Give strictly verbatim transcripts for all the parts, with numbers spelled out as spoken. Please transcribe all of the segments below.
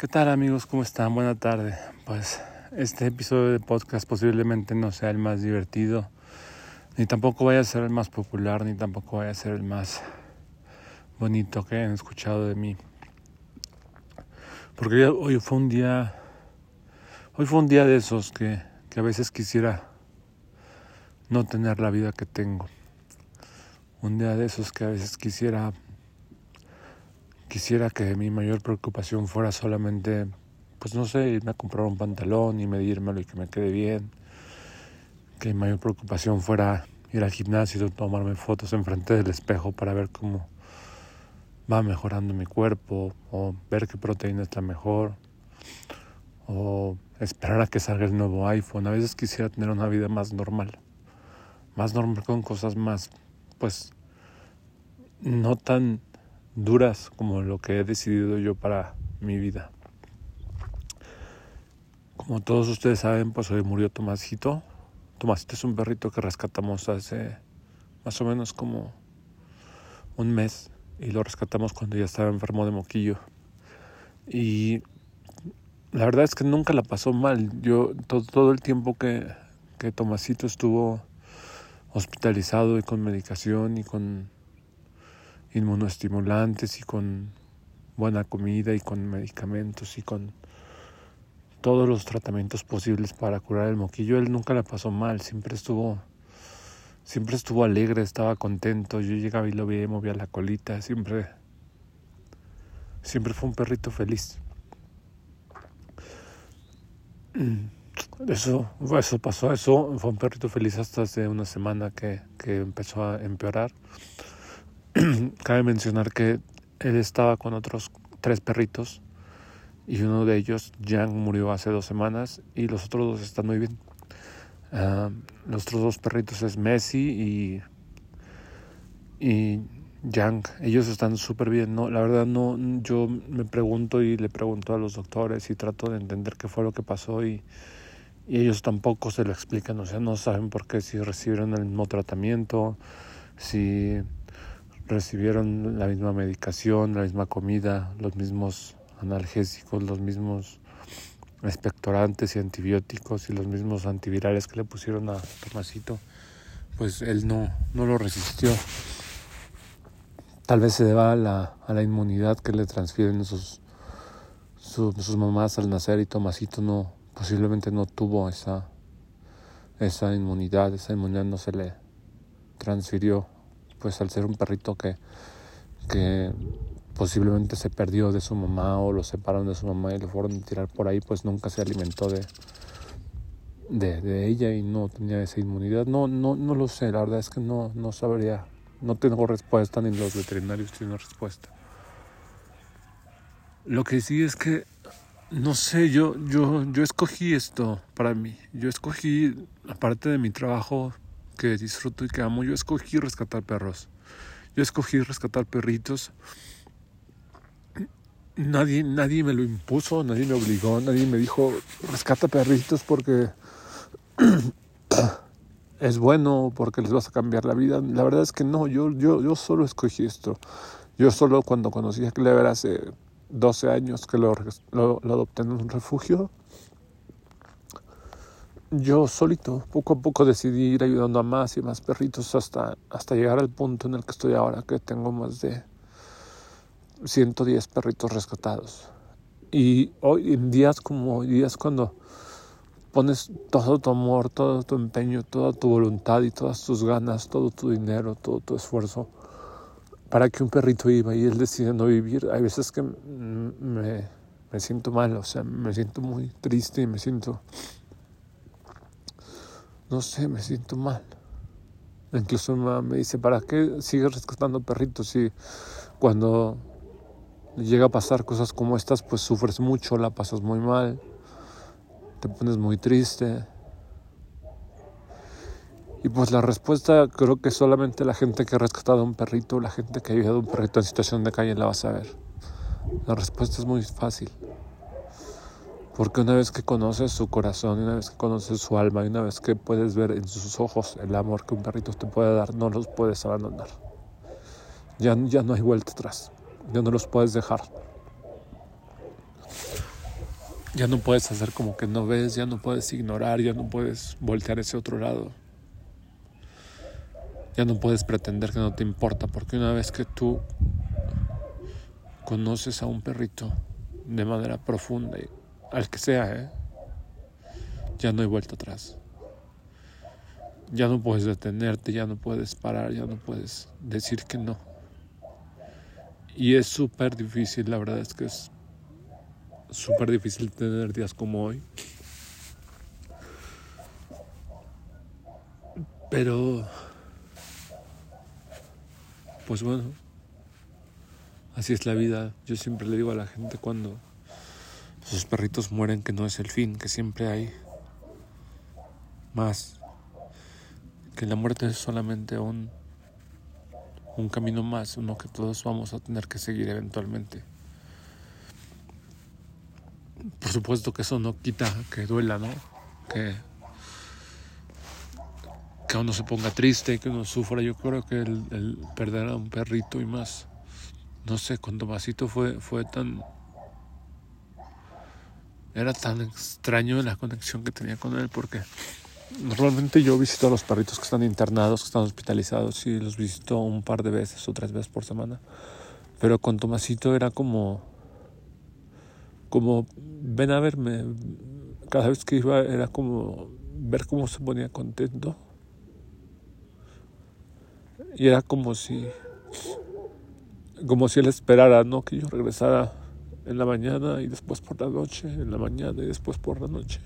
¿Qué tal, amigos? ¿Cómo están? Buena tarde. Pues este episodio de podcast posiblemente no sea el más divertido, ni tampoco vaya a ser el más popular, ni tampoco vaya a ser el más bonito que han escuchado de mí. Porque hoy fue un día, hoy fue un día de esos que, que a veces quisiera no tener la vida que tengo. Un día de esos que a veces quisiera... Quisiera que mi mayor preocupación fuera solamente, pues no sé, irme a comprar un pantalón y medírmelo y que me quede bien. Que mi mayor preocupación fuera ir al gimnasio, tomarme fotos enfrente del espejo para ver cómo va mejorando mi cuerpo, o ver qué proteína está mejor, o esperar a que salga el nuevo iPhone. A veces quisiera tener una vida más normal, más normal con cosas más, pues, no tan duras como lo que he decidido yo para mi vida. Como todos ustedes saben, pues hoy murió Tomasito. Tomasito es un perrito que rescatamos hace más o menos como un mes, y lo rescatamos cuando ya estaba enfermo de moquillo. Y la verdad es que nunca la pasó mal. Yo todo, todo el tiempo que, que Tomasito estuvo hospitalizado y con medicación y con inmunoestimulantes y con buena comida y con medicamentos y con todos los tratamientos posibles para curar el moquillo, él nunca la pasó mal, siempre estuvo siempre estuvo alegre, estaba contento. Yo llegaba y lo veía y movía la colita, siempre siempre fue un perrito feliz. Eso, eso pasó, eso fue un perrito feliz hasta hace una semana que, que empezó a empeorar. Cabe mencionar que él estaba con otros tres perritos y uno de ellos, Yang, murió hace dos semanas y los otros dos están muy bien. Uh, los otros dos perritos es Messi y, y Yang. Ellos están súper bien. No, la verdad no, yo me pregunto y le pregunto a los doctores y trato de entender qué fue lo que pasó y, y ellos tampoco se lo explican. O sea, no saben por qué, si recibieron el mismo tratamiento, si recibieron la misma medicación, la misma comida, los mismos analgésicos, los mismos expectorantes y antibióticos y los mismos antivirales que le pusieron a Tomasito. Pues él no, no lo resistió. Tal vez se deba a la, a la inmunidad que le transfieren sus, su, sus mamás al nacer, y Tomasito no, posiblemente no tuvo esa, esa inmunidad, esa inmunidad no se le transfirió. Pues al ser un perrito que, que posiblemente se perdió de su mamá o lo separaron de su mamá y lo fueron a tirar por ahí, pues nunca se alimentó de, de, de ella y no tenía esa inmunidad. No, no, no lo sé, la verdad es que no, no sabría, no tengo respuesta, ni los veterinarios tienen respuesta. Lo que sí es que, no sé, yo, yo, yo escogí esto para mí. Yo escogí, aparte de mi trabajo que disfruto y que amo, yo escogí rescatar perros, yo escogí rescatar perritos. Nadie, nadie me lo impuso, nadie me obligó, nadie me dijo rescata perritos porque es bueno, porque les vas a cambiar la vida. La verdad es que no, yo, yo, yo solo escogí esto. Yo solo, cuando conocí a Clever hace doce años, que lo, lo, lo adopté en un refugio, yo solito, poco a poco, decidí ir ayudando a más y más perritos hasta, hasta llegar al punto en el que estoy ahora, que tengo más de ciento diez perritos rescatados. Y hoy, en días como hoy, días cuando pones todo tu amor, todo tu empeño, toda tu voluntad y todas tus ganas, todo tu dinero, todo tu esfuerzo, para que un perrito viva y él decide no vivir, hay veces que me, me siento mal, o sea, me siento muy triste y me siento... No sé, me siento mal. Incluso mi mamá me dice, ¿para qué sigues rescatando perritos si cuando llega a pasar cosas como estas, pues sufres mucho, la pasas muy mal, te pones muy triste? Y pues la respuesta, creo que solamente la gente que ha rescatado a un perrito, la gente que ha ayudado a un perrito en situación de calle la va a saber. La respuesta es muy fácil. Porque una vez que conoces su corazón, una vez que conoces su alma, y una vez que puedes ver en sus ojos el amor que un perrito te puede dar, no los puedes abandonar. Ya, ya no hay vuelta atrás. Ya no los puedes dejar. Ya no puedes hacer como que no ves, ya no puedes ignorar, ya no puedes voltear hacia otro lado. Ya no puedes pretender que no te importa, porque una vez que tú conoces a un perrito de manera profunda, al que sea, ¿eh? ya no hay vuelta atrás. Ya no puedes detenerte, ya no puedes parar, ya no puedes decir que no. Y es súper difícil, la verdad es que es súper difícil tener días como hoy. Pero pues bueno, así es la vida. Yo siempre le digo a la gente cuando sus perritos mueren que no es el fin, que siempre hay más, que la muerte es solamente un un camino más, uno que todos vamos a tener que seguir eventualmente. Por supuesto que eso no quita que duela, ¿no? Que, que uno se ponga triste, que uno sufra. Yo creo que el, el perder a un perrito y más, no sé, con Tomasito fue, fue tan... Era tan extraño la conexión que tenía con él, porque normalmente yo visito a los perritos que están internados, que están hospitalizados, y los visito un par de veces o tres veces por semana. Pero con Tomasito era como... como ven a verme. Cada vez que iba era como ver cómo se ponía contento, y era como si como si él esperara, ¿no?, que yo regresara en la mañana y después por la noche, en la mañana y después por la noche.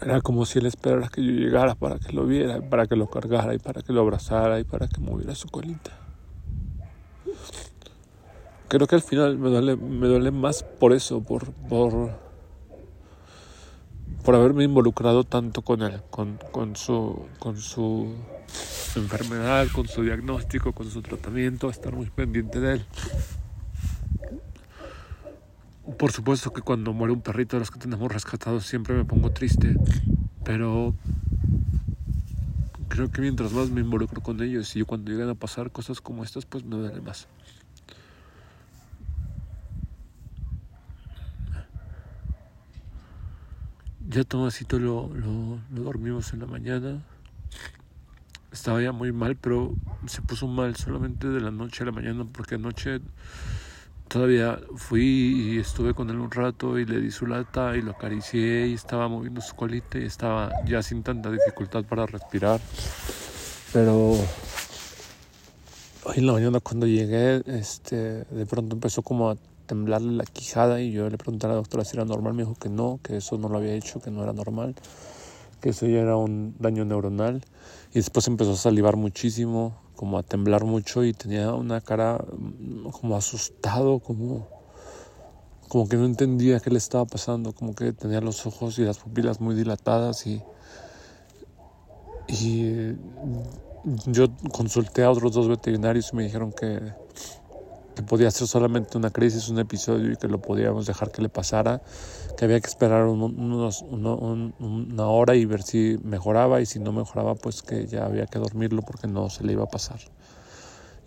Era como si él esperara que yo llegara para que lo viera, para que lo cargara y para que lo abrazara y para que moviera su colita. Creo que al final me duele, me duele más por eso, por, por, por haberme involucrado tanto con él, con, con, su, con su enfermedad, con su diagnóstico, con su tratamiento, estar muy pendiente de él. Por supuesto que cuando muere un perrito de los que tenemos rescatados siempre me pongo triste, pero creo que mientras más me involucro con ellos y cuando llegan a pasar cosas como estas, pues me duele más. Ya Tomasito lo, lo, lo dormimos en la mañana. Estaba ya muy mal, pero se puso mal solamente de la noche a la mañana, porque anoche todavía fui y estuve con él un rato y le di su lata y lo acaricié y estaba moviendo su colita y estaba ya sin tanta dificultad para respirar. Pero hoy en la mañana cuando llegué, este, de pronto empezó como a temblarle la quijada y yo le pregunté a la doctora si era normal. Me dijo que no, que eso no lo había hecho, que no era normal, que eso ya era un daño neuronal. Y después empezó a salivar muchísimo, como a temblar mucho, y tenía una cara como asustado, como, como que no entendía qué le estaba pasando, como que tenía los ojos y las pupilas muy dilatadas. Y, y yo consulté a otros dos veterinarios y me dijeron que que podía ser solamente una crisis, un episodio, y que lo podíamos dejar que le pasara, que había que esperar un, unos, uno, un, una hora y ver si mejoraba, y si no mejoraba pues que ya había que dormirlo porque no se le iba a pasar.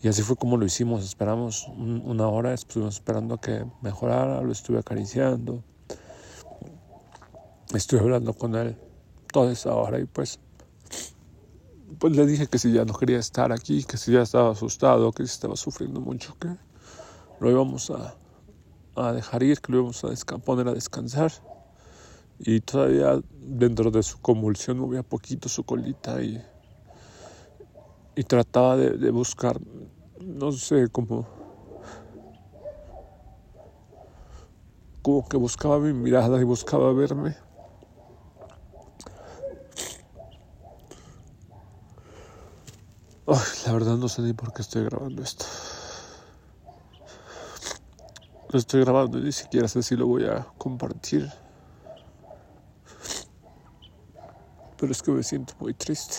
Y así fue como lo hicimos. Esperamos un, una hora, estuvimos esperando a que mejorara, lo estuve acariciando, estuve hablando con él toda esa hora, y pues pues le dije que si ya no quería estar aquí, que si ya estaba asustado, que si estaba sufriendo mucho, que lo íbamos a, a dejar ir, que lo íbamos a desca- poner a descansar. Y todavía dentro de su convulsión movía poquito su colita y, y trataba de, de buscar, no sé, como, como que buscaba mi mirada y buscaba verme. Oh, la verdad no sé ni por qué estoy grabando esto. Lo estoy grabando y ni siquiera sé si lo voy a compartir. Pero es que me siento muy triste.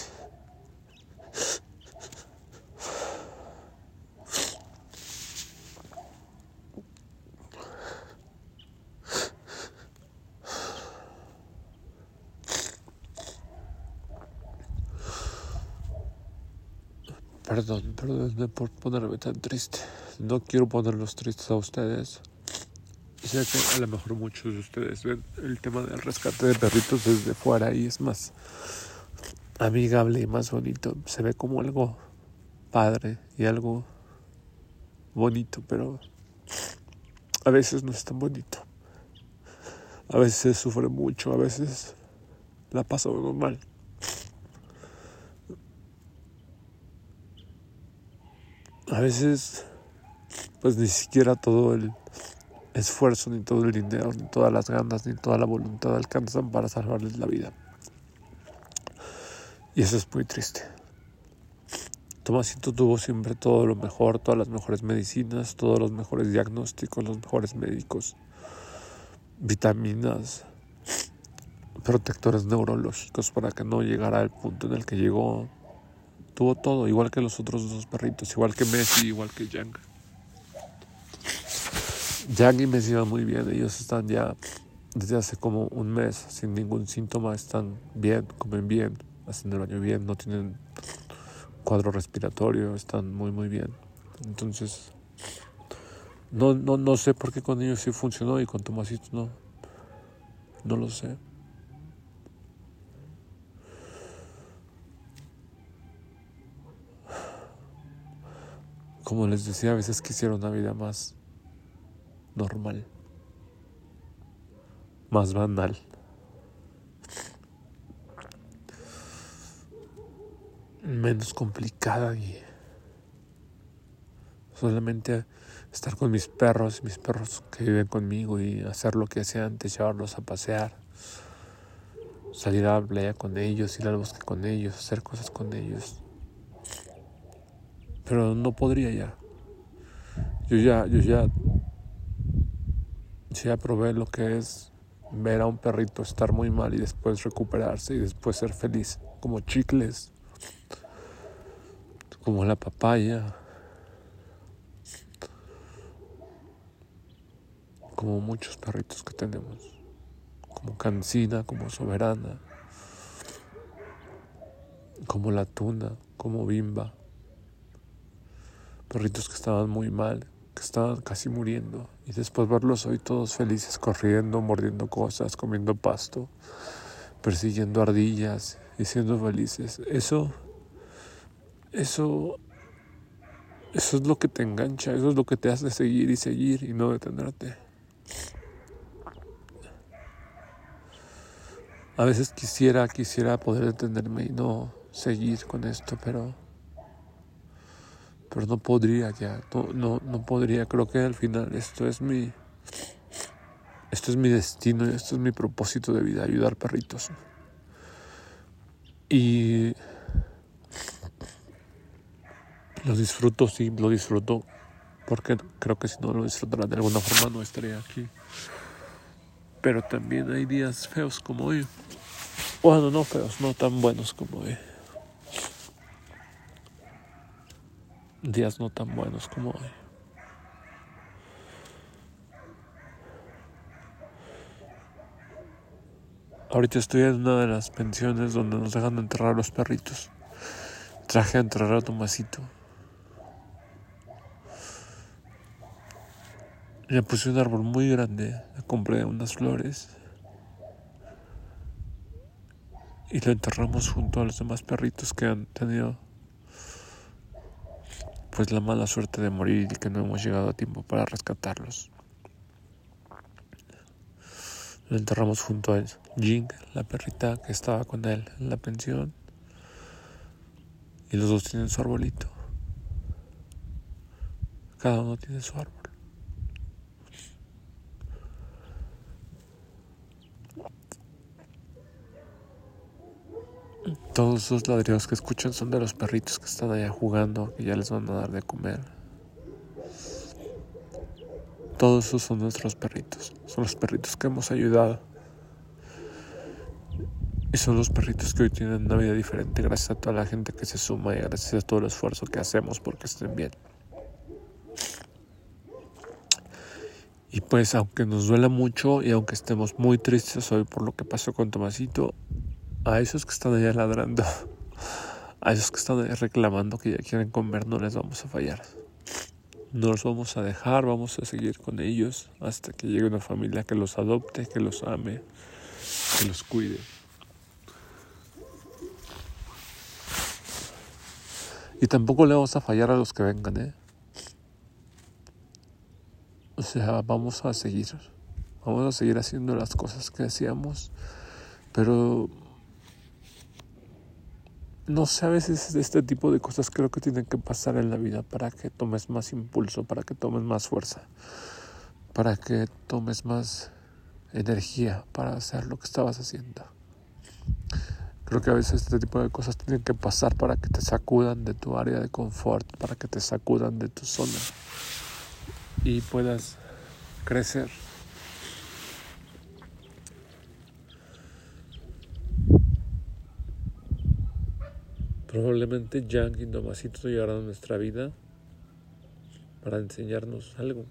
Perdón, perdónenme por ponerme tan triste. No quiero ponerlos tristes a ustedes. Quizás a lo mejor muchos de ustedes ven el tema del rescate de perritos desde fuera y es más amigable y más bonito. Se ve como algo padre y algo bonito, pero a veces no es tan bonito. A veces sufre mucho, a veces la pasa muy mal. A veces pues ni siquiera todo el esfuerzo, ni todo el dinero, ni todas las ganas, ni toda la voluntad alcanzan para salvarles la vida. Y eso es muy triste. Tomasito tuvo siempre todo lo mejor, todas las mejores medicinas, todos los mejores diagnósticos, los mejores médicos, vitaminas, protectores neurológicos para que no llegara al punto en el que llegó. Tuvo todo, igual que los otros dos perritos, igual que Messi, igual que Yang. Yang y Messi van muy bien, ellos están ya desde hace como un mes sin ningún síntoma, están bien, comen bien, hacen el baño bien, no tienen cuadro respiratorio, están muy muy bien. Entonces, no, no, no sé por qué con ellos sí funcionó y con Tomasito no, no lo sé. Como les decía, a veces quisiera una vida más normal, más banal. Menos complicada y solamente estar con mis perros, mis perros que viven conmigo y hacer lo que hacía antes, llevarlos a pasear, salir a la playa con ellos, ir al bosque con ellos, hacer cosas con ellos. Pero no podría ya. Yo ya, yo ya Ya probé lo que es ver a un perrito estar muy mal y después recuperarse y después ser feliz, como chicles, como la papaya, como muchos perritos que tenemos, como Cancina, como Soberana, como la Tuna, como Bimba, perritos que estaban muy mal, que estaban casi muriendo, y después verlos hoy todos felices, corriendo, mordiendo cosas, comiendo pasto, persiguiendo ardillas y siendo felices. Eso, eso, eso es lo que te engancha, eso es lo que te hace seguir y seguir y no detenerte. A veces quisiera, quisiera poder detenerme y no seguir con esto, pero... pero no podría ya, no, no, no podría. Creo que al final esto es mi, esto es mi destino, y esto es mi propósito de vida, ayudar perritos. Y lo disfruto, sí, lo disfruto, porque creo que si no lo disfrutara de alguna forma no estaría aquí. Pero también hay días feos como hoy. Bueno, no feos, no tan buenos como hoy. Días no tan buenos como hoy. Ahorita estoy en una de las pensiones donde nos dejan enterrar los perritos. Traje a enterrar a Tomasito. Le puse un árbol muy grande. Le compré unas flores. Y lo enterramos junto a los demás perritos que han tenido pues la mala suerte de morir y que no hemos llegado a tiempo para rescatarlos. Lo enterramos junto a Jing, la perrita que estaba con él en la pensión. Y los dos tienen su arbolito. Cada uno tiene su árbol. Todos esos ladridos que escuchan son de los perritos que están allá jugando, que ya les van a dar de comer. Todos esos son nuestros perritos. Son los perritos que hemos ayudado. Y son los perritos que hoy tienen una vida diferente gracias a toda la gente que se suma y gracias a todo el esfuerzo que hacemos porque estén bien. Y pues aunque nos duela mucho y aunque estemos muy tristes hoy por lo que pasó con Tomasito, a esos que están allá ladrando, a esos que están allá reclamando que ya quieren comer, no les vamos a fallar. no los vamos a dejar, vamos a seguir con ellos hasta que llegue una familia que los adopte, que los ame, que los cuide. Y tampoco le vamos a fallar a los que vengan, ¿eh? O sea, vamos a seguir, vamos a seguir haciendo las cosas que hacíamos, pero no sé, a veces este tipo de cosas creo que tienen que pasar en la vida para que tomes más impulso, para que tomes más fuerza, para que tomes más energía para hacer lo que estabas haciendo. Creo que a veces este tipo de cosas tienen que pasar para que te sacudan de tu área de confort, para que te sacudan de tu zona y puedas crecer. Probablemente Yang y Nomacito llegarán a nuestra vida para enseñarnos algo,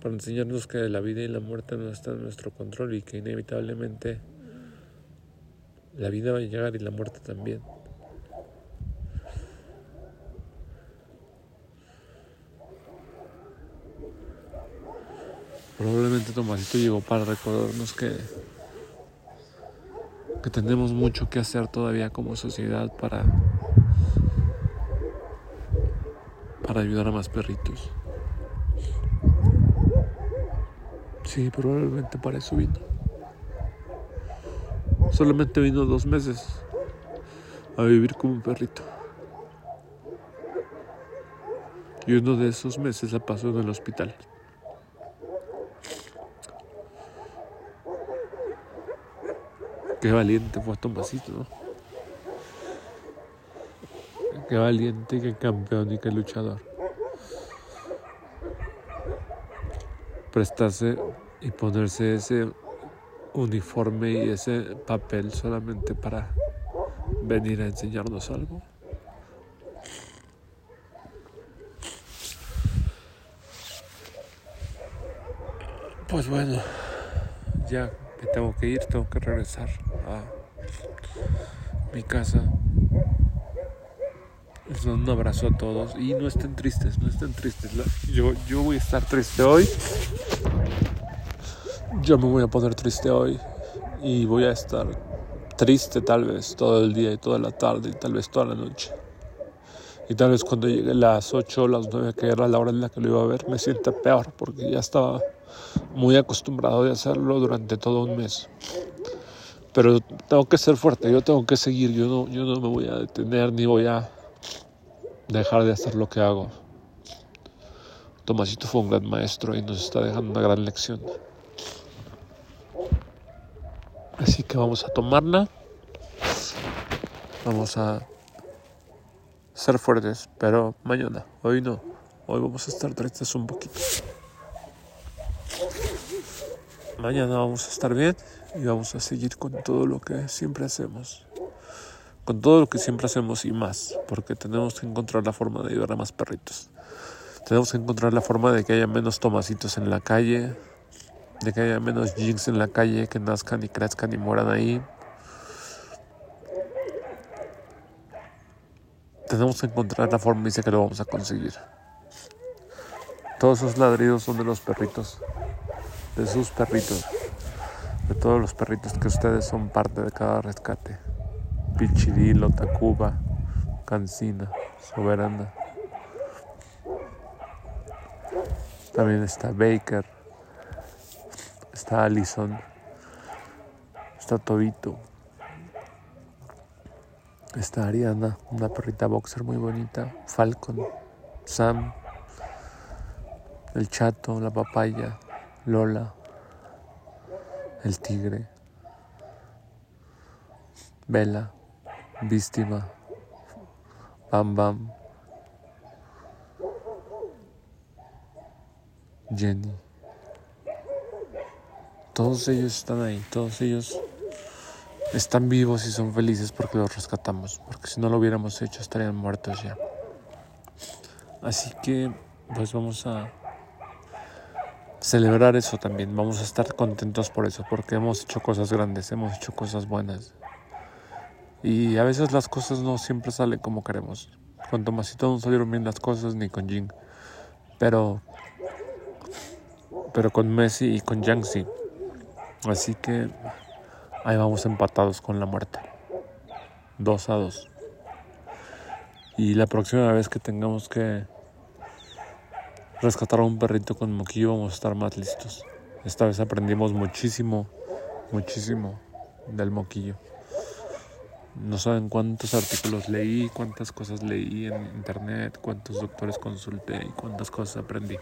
para enseñarnos que la vida y la muerte no están en nuestro control y que inevitablemente la vida va a llegar y la muerte también. Probablemente Nomacito llegó para recordarnos que que tenemos mucho que hacer todavía como sociedad para para ayudar a más perritos. Sí, probablemente para eso vino. Solamente vino dos meses a vivir como un perrito. Y uno de esos meses la pasó en el hospital. Qué valiente fue Tomasito, ¿no? Qué valiente, qué campeón y qué luchador. Prestarse y ponerse ese uniforme y ese papel solamente para venir a enseñarnos algo. Pues bueno, ya me tengo que ir, tengo que regresar a mi casa. Les doy un abrazo a todos y no estén tristes, no estén tristes. Yo, yo voy a estar triste hoy. Yo me voy a poner triste hoy y voy a estar triste tal vez todo el día y toda la tarde y tal vez toda la noche. Y tal vez cuando llegue las ocho o las nueve, que era la hora en la que lo iba a ver, me sienta peor porque ya estaba muy acostumbrado de hacerlo durante todo un mes. Pero tengo que ser fuerte, yo tengo que seguir, yo no, yo no me voy a detener ni voy a dejar de hacer lo que hago. Tomasito fue un gran maestro y nos está dejando una gran lección. Así que vamos a tomarla, vamos a ser fuertes, pero mañana, hoy no, hoy vamos a estar tristes un poquito. Mañana vamos a estar bien y vamos a seguir con todo lo que siempre hacemos, con todo lo que siempre hacemos y más, porque tenemos que encontrar la forma de ayudar a más perritos. Tenemos que encontrar la forma de que haya menos Tomacitos en la calle, de que haya menos Jinx en la calle, que nazcan y crezcan y mueran ahí. Tenemos que encontrar la forma y sé que lo vamos a conseguir. Todos esos ladridos son de los perritos, de sus perritos, de todos los perritos que ustedes son parte de cada rescate. Pichirilo, Tacuba, Cancina, Soberana. También está Baker, está Allison, está Tobito. Está Ariana, una perrita boxer muy bonita. Falcon, Sam, el Chato, la Papaya, Lola, el Tigre, Vela, Vístima, Bam Bam, Jenny. Todos ellos están ahí, todos ellos están vivos y son felices porque los rescatamos, porque si no lo hubiéramos hecho estarían muertos ya. Así que pues vamos a celebrar eso también, vamos a estar contentos por eso, porque hemos hecho cosas grandes, hemos hecho cosas buenas. Y a veces las cosas no siempre salen como queremos. Con Tomasito no salieron bien las cosas, ni con Jin. Pero pero con Messi y con Yang sí. Así que ahí vamos empatados con la muerte. Dos a dos. Y la próxima vez que tengamos que rescatar a un perrito con moquillo vamos a estar más listos. Esta vez aprendimos muchísimo, muchísimo del moquillo. No saben cuántos artículos leí, cuántas cosas leí en internet, cuántos doctores consulté y cuántas cosas aprendí.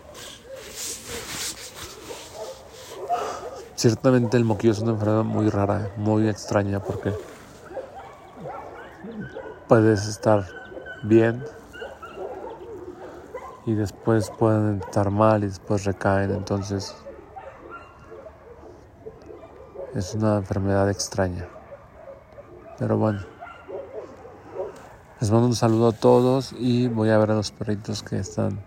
Ciertamente el moquillo es una enfermedad muy rara, muy extraña, porque puedes estar bien y después pueden estar mal y después recaen. Entonces es una enfermedad extraña. Pero bueno, les mando un saludo a todos y voy a ver a los perritos que están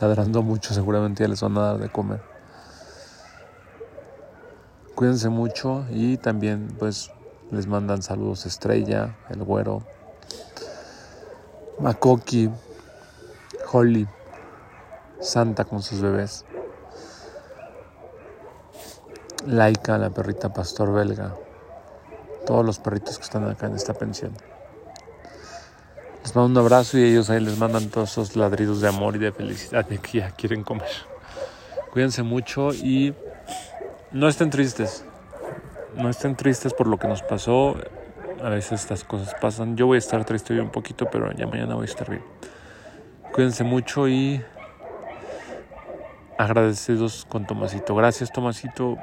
ladrando mucho. Seguramente ya les van a dar de comer. Cuídense mucho y también pues les mandan saludos Estrella, El Güero, Makoki, Holly, Santa con sus bebés, Laika, la perrita pastor belga. Todos los perritos que están acá en esta pensión. Les mando un abrazo y ellos ahí les mandan todos esos ladridos de amor y de felicidad de que ya quieren comer. Cuídense mucho y no estén tristes. No estén tristes por lo que nos pasó. A veces estas cosas pasan. Yo voy a estar triste hoy un poquito, pero ya mañana voy a estar bien. Cuídense mucho y agradecidos con Tomasito. Gracias, Tomasito.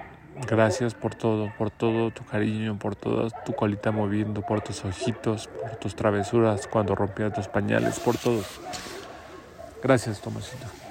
Gracias por todo, por todo tu cariño, por toda tu colita moviendo, por tus ojitos, por tus travesuras cuando rompías los pañales, por todo. Gracias, Tomasito.